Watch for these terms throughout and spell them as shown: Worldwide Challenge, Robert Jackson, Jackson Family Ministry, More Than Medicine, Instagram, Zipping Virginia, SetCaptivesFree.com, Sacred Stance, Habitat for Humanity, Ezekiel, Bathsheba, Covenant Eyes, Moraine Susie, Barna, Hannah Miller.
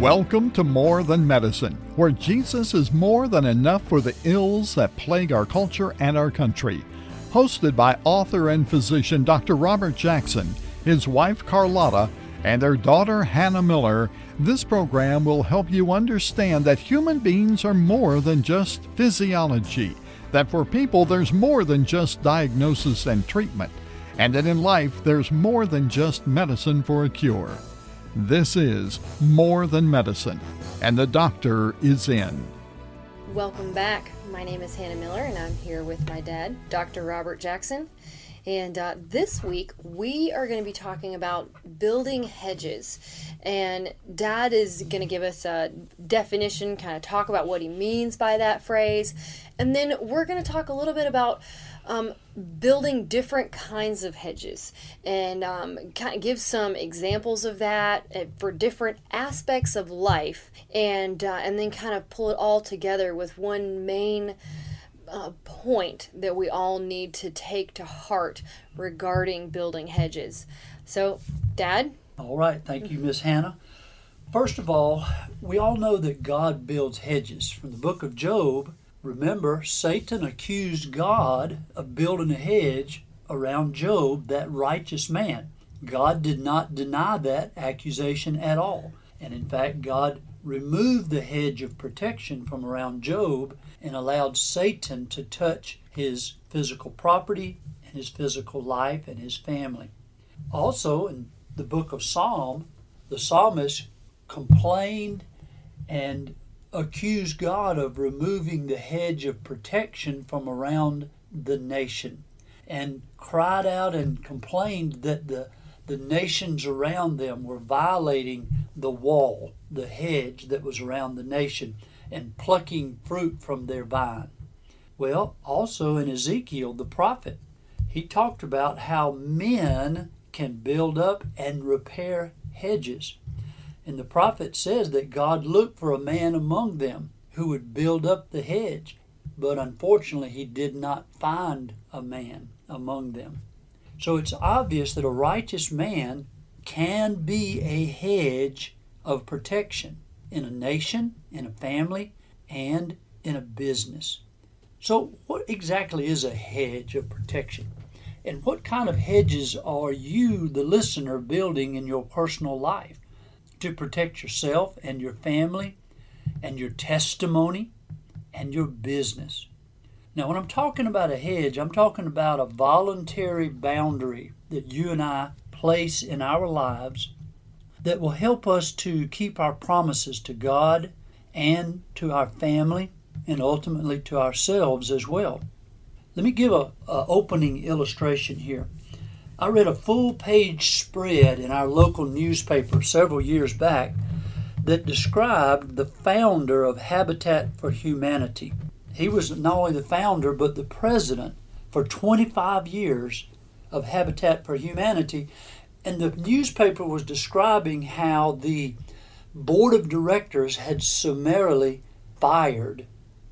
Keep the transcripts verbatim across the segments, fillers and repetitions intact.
Welcome to More Than Medicine, where Jesus is more than enough for the ills that plague our culture and our country. Hosted by author and physician Doctor Robert Jackson, his wife Carlotta, and their daughter Hannah Miller, this program will help you understand that human beings are more than just physiology, that for people there's more than just diagnosis and treatment, and that in life there's more than just medicine for a cure. This is More Than Medicine, and the doctor is in. Welcome back. My name is Hannah Miller, and I'm here with my dad, Doctor Robert Jackson. And uh, this week, we are going to be talking about building hedges. And Dad is going to give us a definition, kind of talk about what he means by that phrase. And then we're going to talk a little bit about um, building different kinds of hedges and um, kind of give some examples of that for different aspects of life, and, uh, and then kind of pull it all together with one main Uh, point that we all need to take to heart regarding building hedges. So, Dad? All right. Thank you, Miss Hannah. First of all, we all know that God builds hedges. From the book of Job, remember, Satan accused God of building a hedge around Job, that righteous man. God did not deny that accusation at all. And in fact, God removed the hedge of protection from around Job and allowed Satan to touch his physical property and his physical life and his family. Also, in the book of Psalm, the psalmist complained and accused God of removing the hedge of protection from around the nation, and cried out and complained that the The nations around them were violating the wall, the hedge that was around the nation, and plucking fruit from their vine. Well, also in Ezekiel, the prophet, he talked about how men can build up and repair hedges. And the prophet says that God looked for a man among them who would build up the hedge, but unfortunately he did not find a man among them. So it's obvious that a righteous man can be a hedge of protection in a nation, in a family, and in a business. So what exactly is a hedge of protection? And what kind of hedges are you, the listener, building in your personal life to protect yourself and your family and your testimony and your business? Now, when I'm talking about a hedge, I'm talking about a voluntary boundary that you and I place in our lives that will help us to keep our promises to God and to our family and ultimately to ourselves as well. Let me give a, a opening illustration here. I read a full-page spread in our local newspaper several years back that described the founder of Habitat for Humanity. He was not only the founder, but the president for twenty-five years of Habitat for Humanity. And the newspaper was describing how the board of directors had summarily fired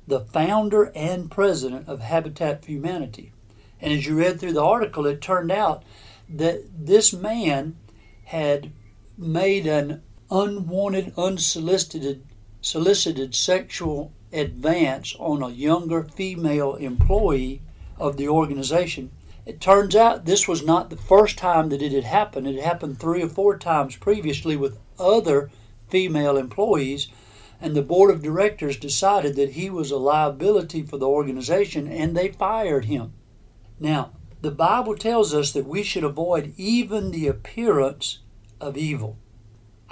the founder and president of Habitat for Humanity. And as you read through the article, it turned out that this man had made an unwanted, unsolicited solicited sexual advance on a younger female employee of the organization. It turns out this was not the first time that it had happened. It had happened three or four times previously with other female employees, and the board of directors decided that he was a liability for the organization, and they fired him. Now, the Bible tells us that we should avoid even the appearance of evil.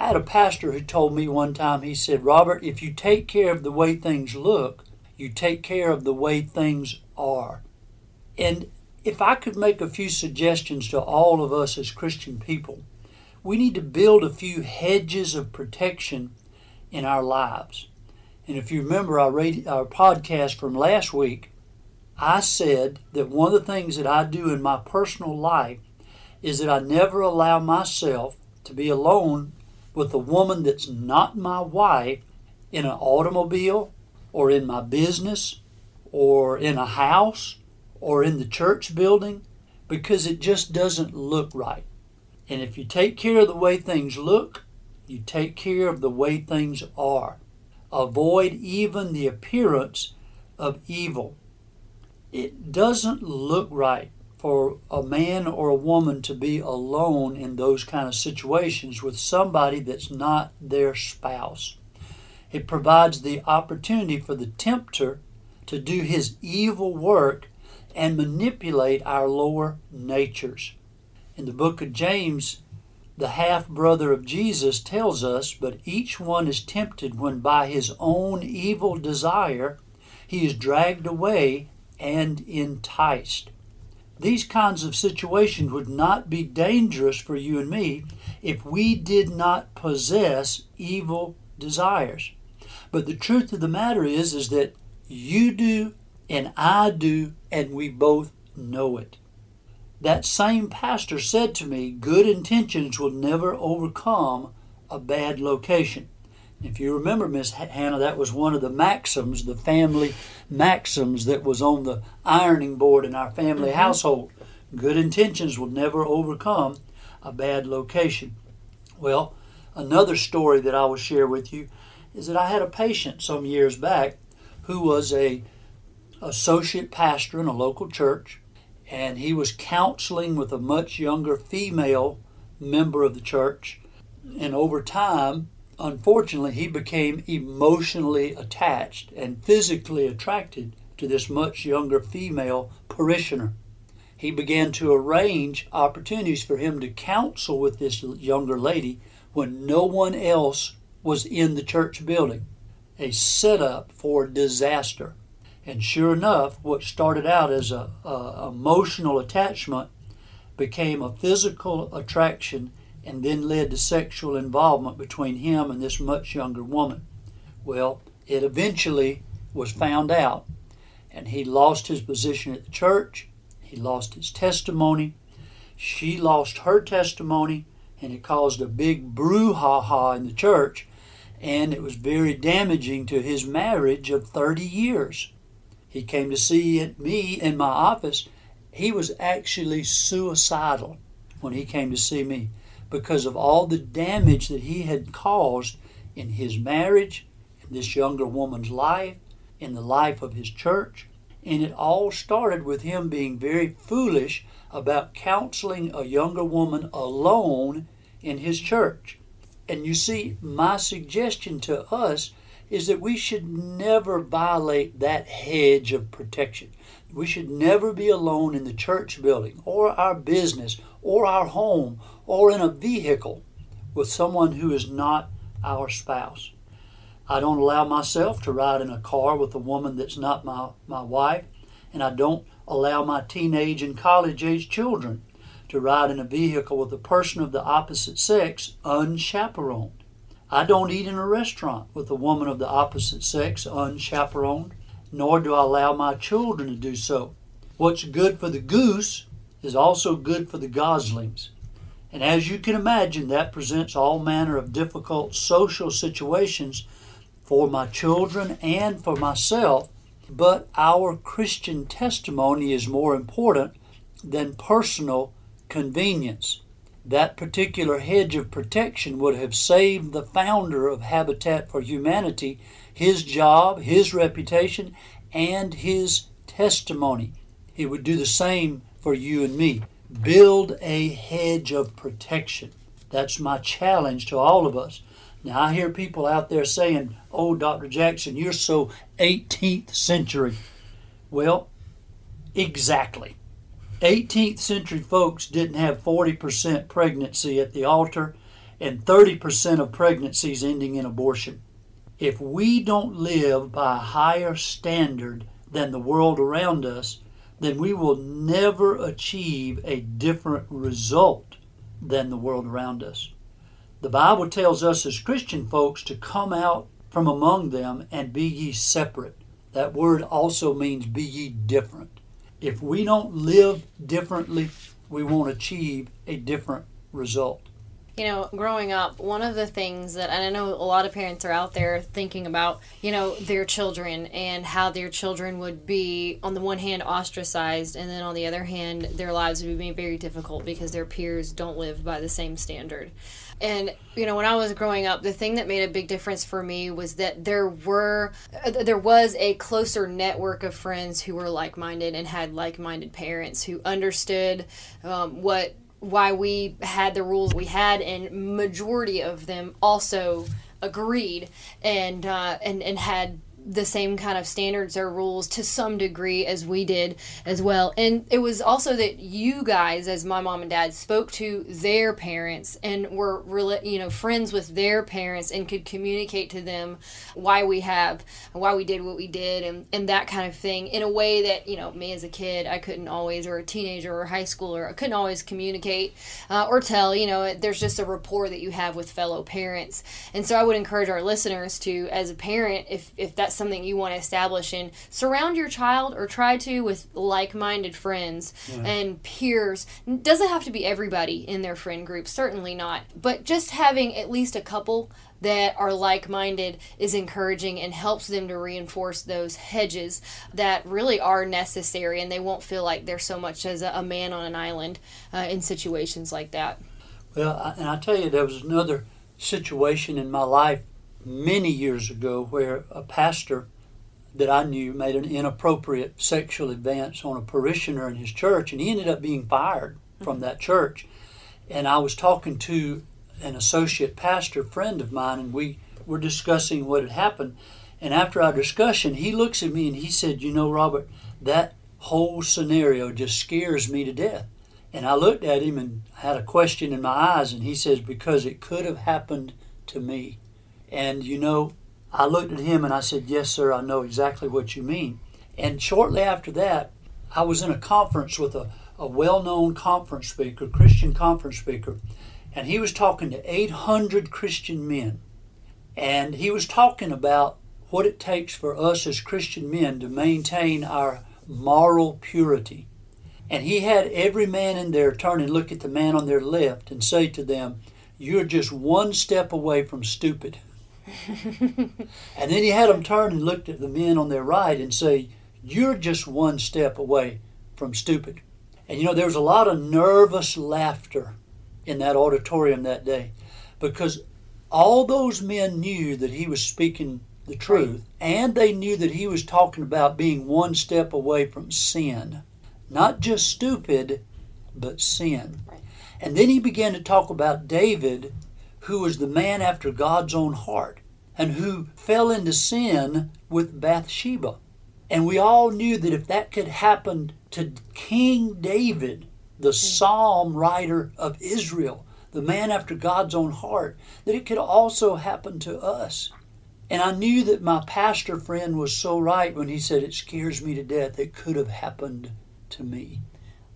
I had a pastor who told me one time, he said, Robert, if you take care of the way things look, you take care of the way things are. And if I could make a few suggestions to all of us as Christian people, we need to build a few hedges of protection in our lives. And if you remember our, radio, our podcast from last week, I said that one of the things that I do in my personal life is that I never allow myself to be alone with a woman that's not my wife in an automobile or in my business or in a house or in the church building, because it just doesn't look right. And if you take care of the way things look, You take care of the way things are. Avoid even the appearance of evil. It doesn't look right for a man or a woman to be alone in those kind of situations with somebody that's not their spouse. It provides the opportunity for the tempter to do his evil work and manipulate our lower natures. In the book of James, the half-brother of Jesus tells us, but each one is tempted when by his own evil desire he is dragged away and enticed. These kinds of situations would not be dangerous for you and me if we did not possess evil desires. But the truth of the matter is, is that you do and I do, and we both know it. That same pastor said to me, good intentions will never overcome a bad location. If you remember, Miss Hannah, that was one of the maxims, the family maxims that was on the ironing board in our family mm-hmm. household. Good intentions will never overcome a bad location. Well, another story that I will share with you is that I had a patient some years back who was a associate pastor in a local church, and he was counseling with a much younger female member of the church. And over time, unfortunately, he became emotionally attached and physically attracted to this much younger female parishioner. He began to arrange opportunities for him to counsel with this younger lady when no one else was in the church building. A setup for disaster. And sure enough, what started out as a, a emotional attachment became a physical attraction and then led to sexual involvement between him and this much younger woman. Well, it eventually was found out, and he lost his position at the church. He lost his testimony. She lost her testimony, and it caused a big brouhaha in the church, and it was very damaging to his marriage of thirty years. He came to see me in my office. He was actually suicidal when he came to see me because of all the damage that he had caused in his marriage, in this younger woman's life, in the life of his church. And it all started with him being very foolish about counseling a younger woman alone in his church. And you see, my suggestion to us is that we should never violate that hedge of protection. We should never be alone in the church building or our business or our home or in a vehicle with someone who is not our spouse. I don't allow myself to ride in a car with a woman that's not my, my wife, and I don't allow my teenage and college-age children to ride in a vehicle with a person of the opposite sex unchaperoned. I don't eat in a restaurant with a woman of the opposite sex, unchaperoned, nor do I allow my children to do so. What's good for the goose is also good for the goslings. And as you can imagine, that presents all manner of difficult social situations for my children and for myself. But our Christian testimony is more important than personal convenience. That particular hedge of protection would have saved the founder of Habitat for Humanity his job, his reputation, and his testimony. It would do the same for you and me. Build a hedge of protection. That's my challenge to all of us. Now, I hear people out there saying, oh, Doctor Jackson, you're so eighteenth century. Well, exactly. eighteenth century folks didn't have forty percent pregnancy at the altar and thirty percent of pregnancies ending in abortion. If we don't live by a higher standard than the world around us, then we will never achieve a different result than the world around us. The Bible tells us as Christian folks to come out from among them and be ye separate. That word also means be ye different. If we don't live differently, we won't achieve a different result. You know, growing up, one of the things that, and I know a lot of parents are out there thinking about, you know, their children and how their children would be, on the one hand, ostracized, and then on the other hand, their lives would be very difficult because their peers don't live by the same standard. And, you know, when I was growing up, the thing that made a big difference for me was that there were, there was a closer network of friends who were like-minded and had like-minded parents who understood um, what, why we had the rules we had, and majority of them also agreed and uh, and, and had the same kind of standards or rules to some degree as we did as well. And it was also that you guys, as my mom and dad, spoke to their parents and were, you know, friends with their parents and could communicate to them why we have, why we did what we did, and, and that kind of thing in a way that, you know, me as a kid, I couldn't always, or a teenager or a high schooler, I couldn't always communicate uh, or tell, you know, there's just a rapport that you have with fellow parents. And so I would encourage our listeners to, as a parent, if, if that's something you want to establish, and surround your child, or try to, with like-minded friends yeah. and peers. It doesn't have to be everybody in their friend group, certainly not, but just having at least a couple that are like-minded is encouraging and helps them to reinforce those hedges that really are necessary, and they won't feel like they're so much as a, a man on an island uh, in situations like that. Well, I, and I'll tell you, there was another situation in my life many years ago where a pastor that I knew made an inappropriate sexual advance on a parishioner in his church, and he ended up being fired mm-hmm. from that church. And I was talking to an associate pastor friend of mine, and we were discussing what had happened. And after our discussion, he looks at me and he said, "You know, Robert, that whole scenario just scares me to death." And I looked at him and had a question in my eyes, and he says, "Because it could have happened to me." And, you know, I looked at him and I said, "Yes, sir, I know exactly what you mean." And shortly after that, I was in a conference with a, a well-known conference speaker, Christian conference speaker, and he was talking to eight hundred Christian men. And he was talking about what it takes for us as Christian men to maintain our moral purity. And he had every man in there turn and look at the man on their left and say to them, "You're just one step away from stupid." And then he had them turn and looked at the men on their right and say, "You're just one step away from stupid." And you know, there was a lot of nervous laughter in that auditorium that day, because all those men knew that he was speaking the truth, and they knew that he was talking about being one step away from sin. Not just stupid, but sin. And then he began to talk about David, who was the man after God's own heart, and who fell into sin with Bathsheba. And we all knew that if that could happen to King David, the psalm writer of Israel, the man after God's own heart, that it could also happen to us. And I knew that my pastor friend was so right when he said, "It scares me to death. It could have happened to me."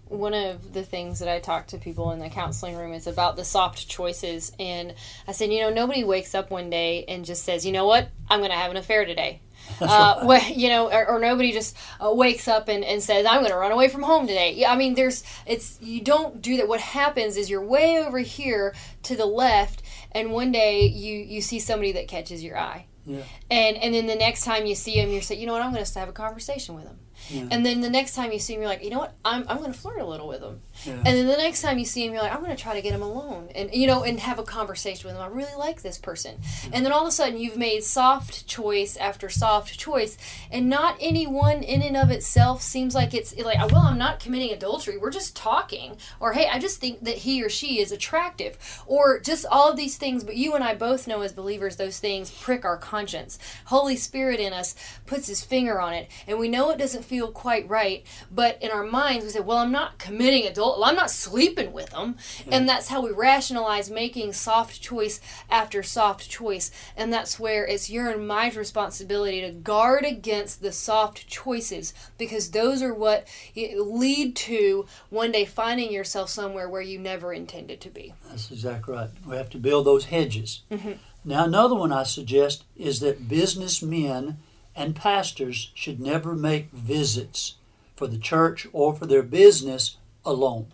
One of the things that I talk to people in the counseling room is about the soft choices. And I said, you know, nobody wakes up one day and just says, "You know what, I'm going to have an affair today." Uh, well, you know, or, or nobody just uh, wakes up and, and says, "I'm going to run away from home today." Yeah, I mean, there's, it's, you don't do that. What happens is you're way over here to the left, and one day you, you see somebody that catches your eye. Yeah. And and then the next time you see him, you're saying, "You know what, I'm going to have a conversation with him." Yeah. And then the next time you see him, you're like, "You know what, I'm I'm going to flirt a little with him." Yeah. And then the next time you see him, you're like, "I'm going to try to get him alone and, you know, and have a conversation with him. I really like this person." Yeah. And then all of a sudden you've made soft choice after soft choice, and not any one in and of itself seems like it's like, "Well, I'm not committing adultery. We're just talking." Or, "Hey, I just think that he or she is attractive." Or just all of these things. But you and I both know as believers, those things prick our conscience. Holy Spirit in us puts his finger on it, and we know it doesn't feel quite right, but in our minds we say, "Well, I'm not committing adult, well, I'm not sleeping with them." Mm-hmm. And that's how we rationalize making soft choice after soft choice. And that's where it's your and my responsibility to guard against the soft choices, because those are what lead to one day finding yourself somewhere where you never intended to be. That's exactly right. We have to build those hedges. Mm-hmm. Now, another one I suggest is that businessmen and pastors should never make visits for the church or for their business alone,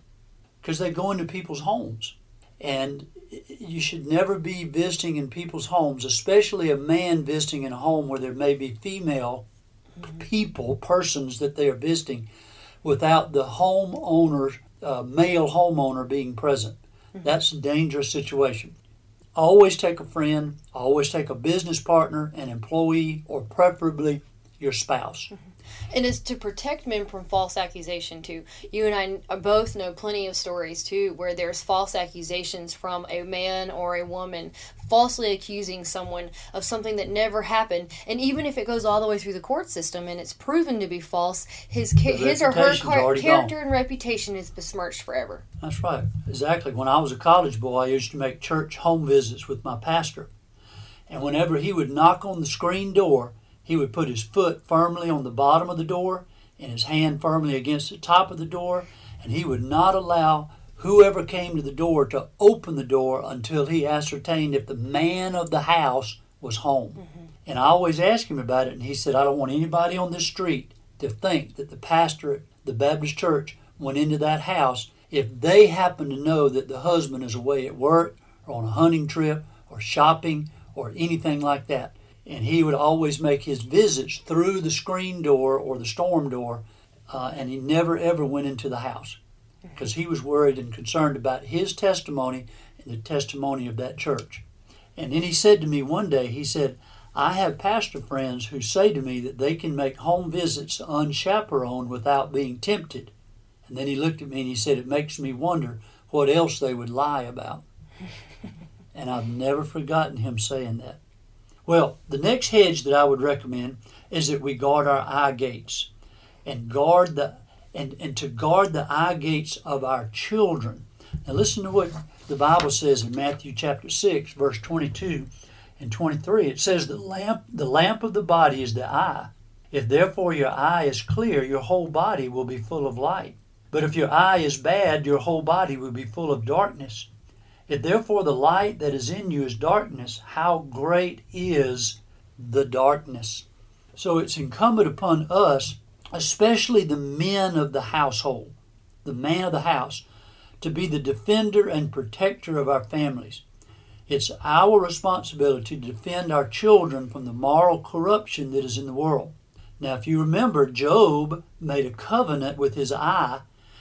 because they go into people's homes. And you should never be visiting in people's homes, especially a man visiting in a home where there may be female mm-hmm. people, persons that they are visiting, without the homeowner, uh, male homeowner being present. Mm-hmm. That's a dangerous situation. Always take a friend, always take a business partner, an employee, or preferably your spouse. Mm-hmm. And it's to protect men from false accusation, too. You and I both know plenty of stories, too, where there's false accusations from a man or a woman falsely accusing someone of something that never happened. And even if it goes all the way through the court system and it's proven to be false, his his or her car- character gone. and reputation is besmirched forever. That's right. Exactly. When I was a college boy, I used to make church home visits with my pastor. And whenever he would knock on the screen door, he would put his foot firmly on the bottom of the door and his hand firmly against the top of the door, and he would not allow whoever came to the door to open the door until he ascertained if the man of the house was home. Mm-hmm. And I always asked him about it, and he said, I don't want anybody on this street to think that the pastor at the Baptist church went into that house if they happen to know that the husband is away at work or on a hunting trip or shopping or anything like that. And he would always make his visits through the screen door or the storm door, uh, and he never, ever went into the house because he was worried and concerned about his testimony and the testimony of that church. And then he said to me one day, he said, I have pastor friends who say to me that they can make home visits unchaperoned without being tempted. And then he looked at me and he said, it makes me wonder what else they would lie about. And I've never forgotten him saying that. Well, the next hedge that I would recommend is that we guard our eye gates, and guard the and, and to guard the eye gates of our children. Now listen to what the Bible says in Matthew chapter six, verse twenty-two and twenty-three. It says the lamp the lamp of the body is the eye. If therefore your eye is clear, your whole body will be full of light. But if your eye is bad, your whole body will be full of darkness. If therefore the light that is in you is darkness, how great is the darkness? So it's incumbent upon us, especially the men of the household, the man of the house, to be the defender and protector of our families. It's our responsibility to defend our children from the moral corruption that is in the world. Now, if you remember, Job made a covenant with his eye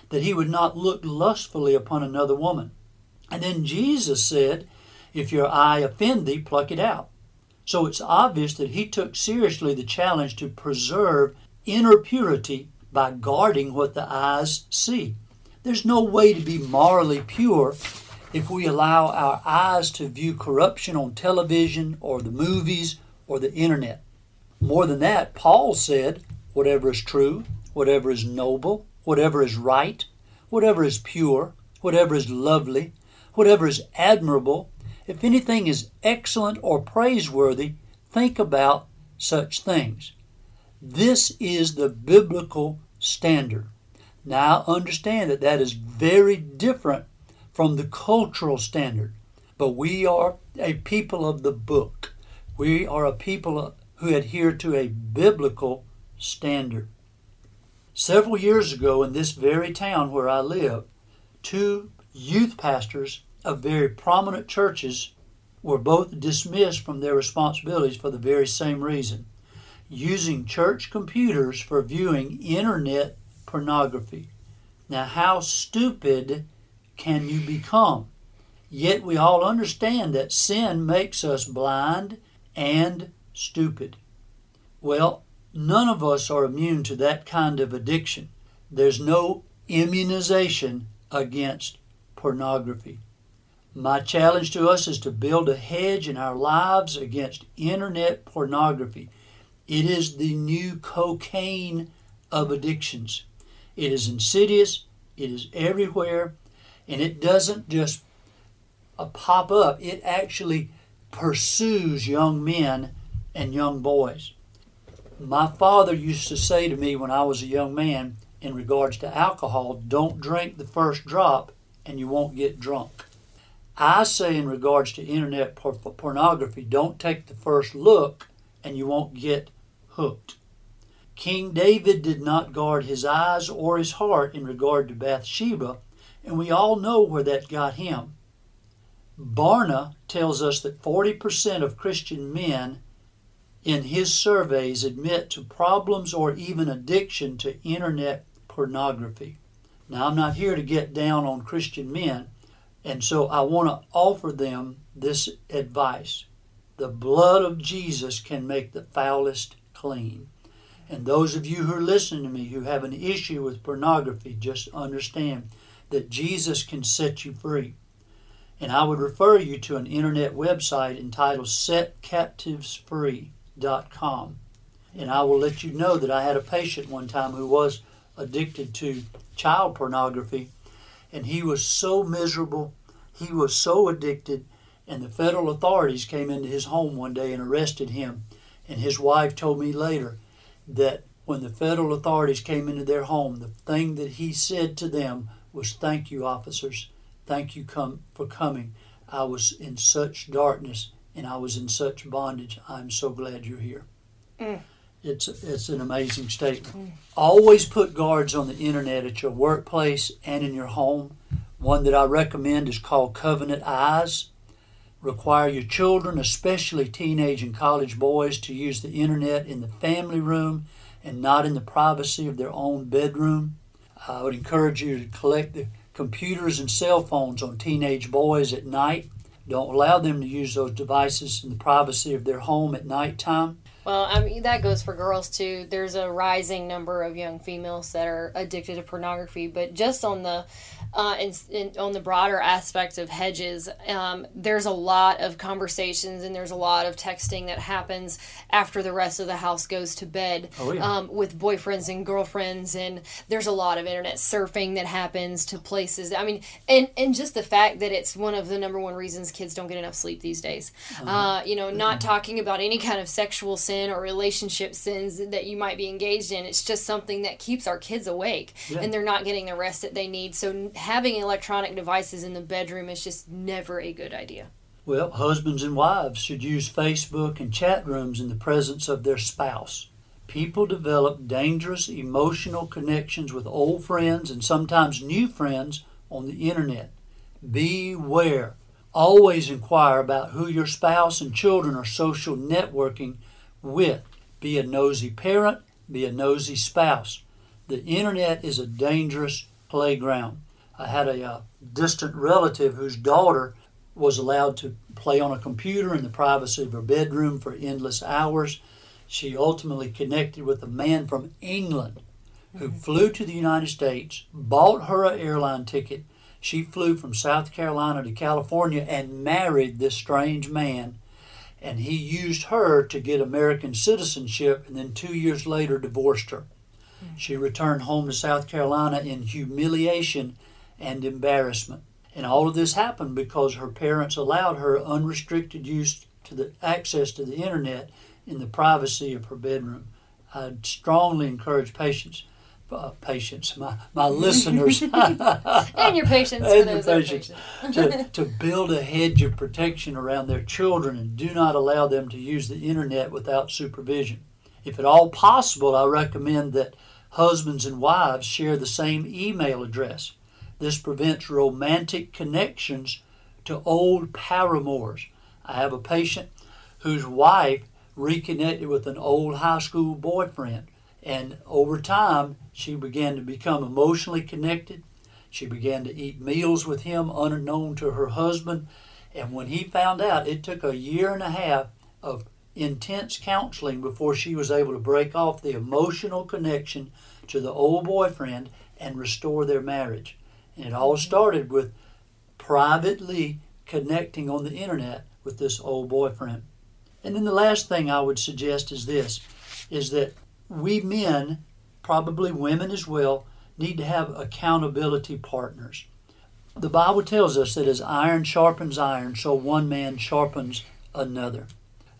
that he would not look lustfully upon another woman. And then Jesus said, if your eye offend thee, pluck it out. So it's obvious that he took seriously the challenge to preserve inner purity by guarding what the eyes see. There's no way to be morally pure if we allow our eyes to view corruption on television or the movies or the internet. More than that, Paul said, whatever is true, whatever is noble, whatever is right, whatever is pure, whatever is lovely, whatever is admirable, if anything is excellent or praiseworthy, think about such things. This is the biblical standard. Now understand that that is very different from the cultural standard. But we are a people of the book. We are a people who adhere to a biblical standard. Several years ago in this very town where I live, two youth pastors of very prominent churches were both dismissed from their responsibilities for the very same reason, using church computers for viewing internet pornography. Now, how stupid can you become? Yet we all understand that sin makes us blind and stupid. Well, none of us are immune to that kind of addiction. There's no immunization against pornography. My challenge to us is to build a hedge in our lives against internet pornography. It is the new cocaine of addictions. It is insidious, it is everywhere, and it doesn't just pop up. It actually pursues young men and young boys. My father used to say to me when I was a young man, in regards to alcohol, don't drink the first drop and you won't get drunk. I say in regards to internet por- pornography, don't take the first look and you won't get hooked. King David did not guard his eyes or his heart in regard to Bathsheba, and we all know where that got him. Barna tells us that forty percent of Christian men in his surveys admit to problems or even addiction to internet pornography. Now, I'm not here to get down on Christian men, and so I want to offer them this advice. The blood of Jesus can make the foulest clean. And those of you who are listening to me who have an issue with pornography, just understand that Jesus can set you free. And I would refer you to an internet website entitled set captives free dot com. And I will let you know that I had a patient one time who was addicted to child pornography, and he was so miserable, he was so addicted, and the federal authorities came into his home one day and arrested him. And his wife told me later that when the federal authorities came into their home, the thing that he said to them was, "Thank you, officers. Thank you come for coming. I was in such darkness and I was in such bondage. I'm so glad you're here." Mm. It's it's an amazing statement. Mm. Always put guards on the internet at your workplace and in your home. One that I recommend is called Covenant Eyes. Require your children, especially teenage and college boys, to use the internet in the family room and not in the privacy of their own bedroom. I would encourage you to collect the computers and cell phones on teenage boys at night. Don't allow them to use those devices in the privacy of their home at nighttime. Well, I mean, that goes for girls too. There's a rising number of young females that are addicted to pornography, but just on the uh, in, in, on the broader aspect of hedges, um, there's a lot of conversations and there's a lot of texting that happens after the rest of the house goes to bed. Oh, yeah. um, with boyfriends and girlfriends, and there's a lot of internet surfing that happens to places. I mean, and, and just the fact that it's one of the number one reasons kids don't get enough sleep these days. Uh-huh. Uh, you know, not talking about any kind of sexual sin or relationship sins that you might be engaged in. It's just something that keeps our kids awake, yeah. and they're not getting the rest that they need. So having electronic devices in the bedroom is just never a good idea. Well, husbands and wives should use Facebook and chat rooms in the presence of their spouse. People develop dangerous emotional connections with old friends and sometimes new friends on the internet. Beware. Always inquire about who your spouse and children are social networking with. Be a nosy parent, be a nosy spouse. The internet is a dangerous playground. I had a uh, distant relative whose daughter was allowed to play on a computer in the privacy of her bedroom for endless hours. She ultimately connected with a man from England who mm-hmm. flew to the United States, bought her an airline ticket. She flew from South Carolina to California and married this strange man. And he used her to get American citizenship, and then two years later divorced her. Mm-hmm. She returned home to South Carolina in humiliation and embarrassment. And all of this happened because her parents allowed her unrestricted use to the access to the internet in the privacy of her bedroom. I strongly encourage patients, uh, patients, my, my listeners. And your patients. And your patients. to, to build a hedge of protection around their children, and do not allow them to use the internet without supervision. If at all possible, I recommend that husbands and wives share the same email address. This prevents romantic connections to old paramours. I have a patient whose wife reconnected with an old high school boyfriend. And over time, she began to become emotionally connected. She began to eat meals with him unknown to her husband. And when he found out, it took a year and a half of intense counseling before she was able to break off the emotional connection to the old boyfriend and restore their marriage. And it all started with privately connecting on the internet with this old boyfriend. And then the last thing I would suggest is this, is that we men, probably women as well, need to have accountability partners. The Bible tells us that as iron sharpens iron, so one man sharpens another.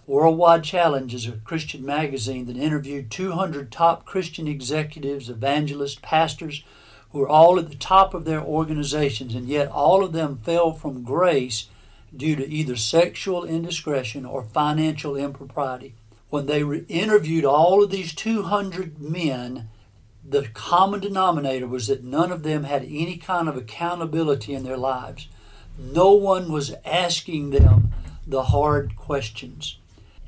Worldwide Challenge is a Christian magazine that interviewed two hundred top Christian executives, evangelists, pastors, who are all at the top of their organizations, and yet all of them fell from grace due to either sexual indiscretion or financial impropriety. When they re- interviewed all of these two hundred men, the common denominator was that none of them had any kind of accountability in their lives. No one was asking them the hard questions.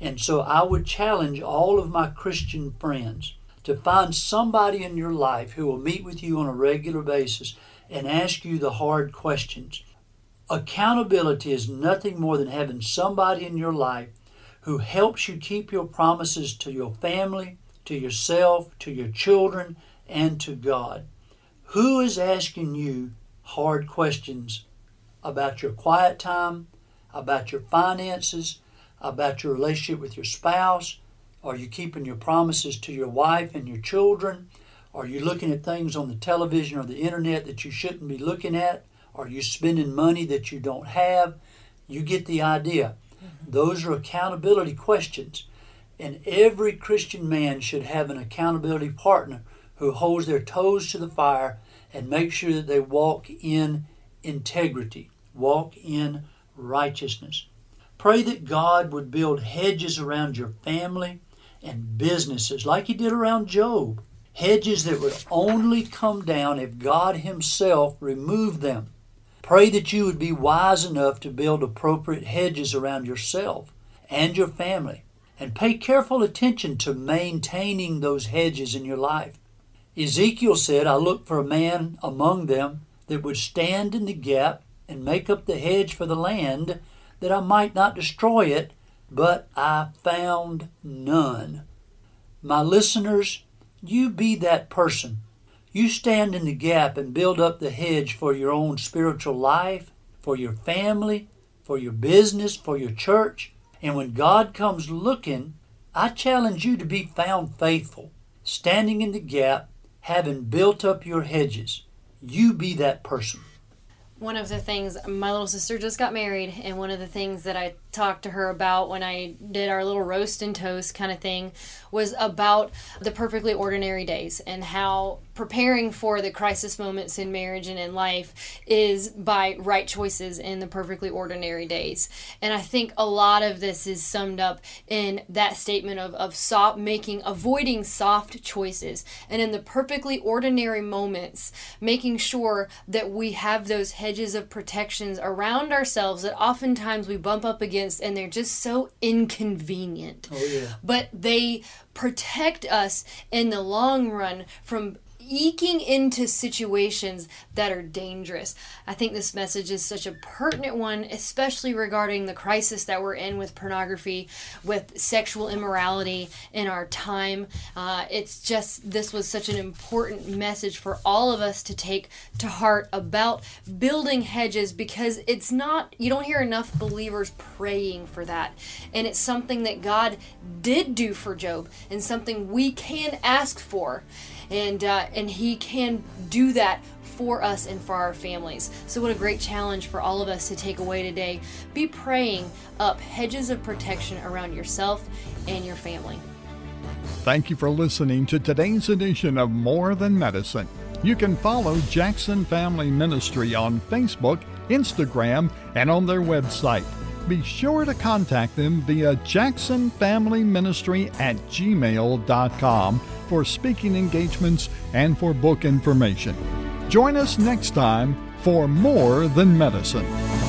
And so I would challenge all of my Christian friends to find somebody in your life who will meet with you on a regular basis and ask you the hard questions. Accountability is nothing more than having somebody in your life who helps you keep your promises to your family, to yourself, to your children, and to God. Who is asking you hard questions about your quiet time, about your finances, about your relationship with your spouse? Are you keeping your promises to your wife and your children? Are you looking at things on the television or the internet that you shouldn't be looking at? Are you spending money that you don't have? You get the idea. Those are accountability questions. And every Christian man should have an accountability partner who holds their toes to the fire and makes sure that they walk in integrity, walk in righteousness. Pray that God would build hedges around your family and businesses like he did around Job. Hedges that would only come down if God himself removed them. Pray that you would be wise enough to build appropriate hedges around yourself and your family, and pay careful attention to maintaining those hedges in your life. Ezekiel said, "I looked for a man among them that would stand in the gap and make up the hedge for the land, that I might not destroy it, but I found none." My listeners, you be that person. You stand in the gap and build up the hedge for your own spiritual life, for your family, for your business, for your church. And when God comes looking, I challenge you to be found faithful, standing in the gap, having built up your hedges. You be that person. One of the things, my little sister just got married, and one of the things that I talked to her about when I did our little roast and toast kind of thing was about the perfectly ordinary days and how preparing for the crisis moments in marriage and in life is by right choices in the perfectly ordinary days. And I think a lot of this is summed up in that statement of, of soft, making, avoiding soft choices. And in the perfectly ordinary moments, making sure that we have those hedges of protections around ourselves that oftentimes we bump up against, and they're just so inconvenient. Oh, yeah. But they protect us in the long run from eking into situations that are dangerous. I think this message is such a pertinent one, especially regarding the crisis that we're in with pornography, with sexual immorality in our time. Uh, it's just, this was such an important message for all of us to take to heart about building hedges, because it's not, you don't hear enough believers praying for that. And it's something that God did do for Job, and something we can ask for. And uh, and he can do that for us and for our families. So what a great challenge for all of us to take away today. Be praying up hedges of protection around yourself and your family. Thank you for listening to today's edition of More Than Medicine. You can follow Jackson Family Ministry on Facebook, Instagram, and on their website. Be sure to contact them via jackson family ministry at gmail dot com for speaking engagements and for book information. Join us next time for More Than Medicine.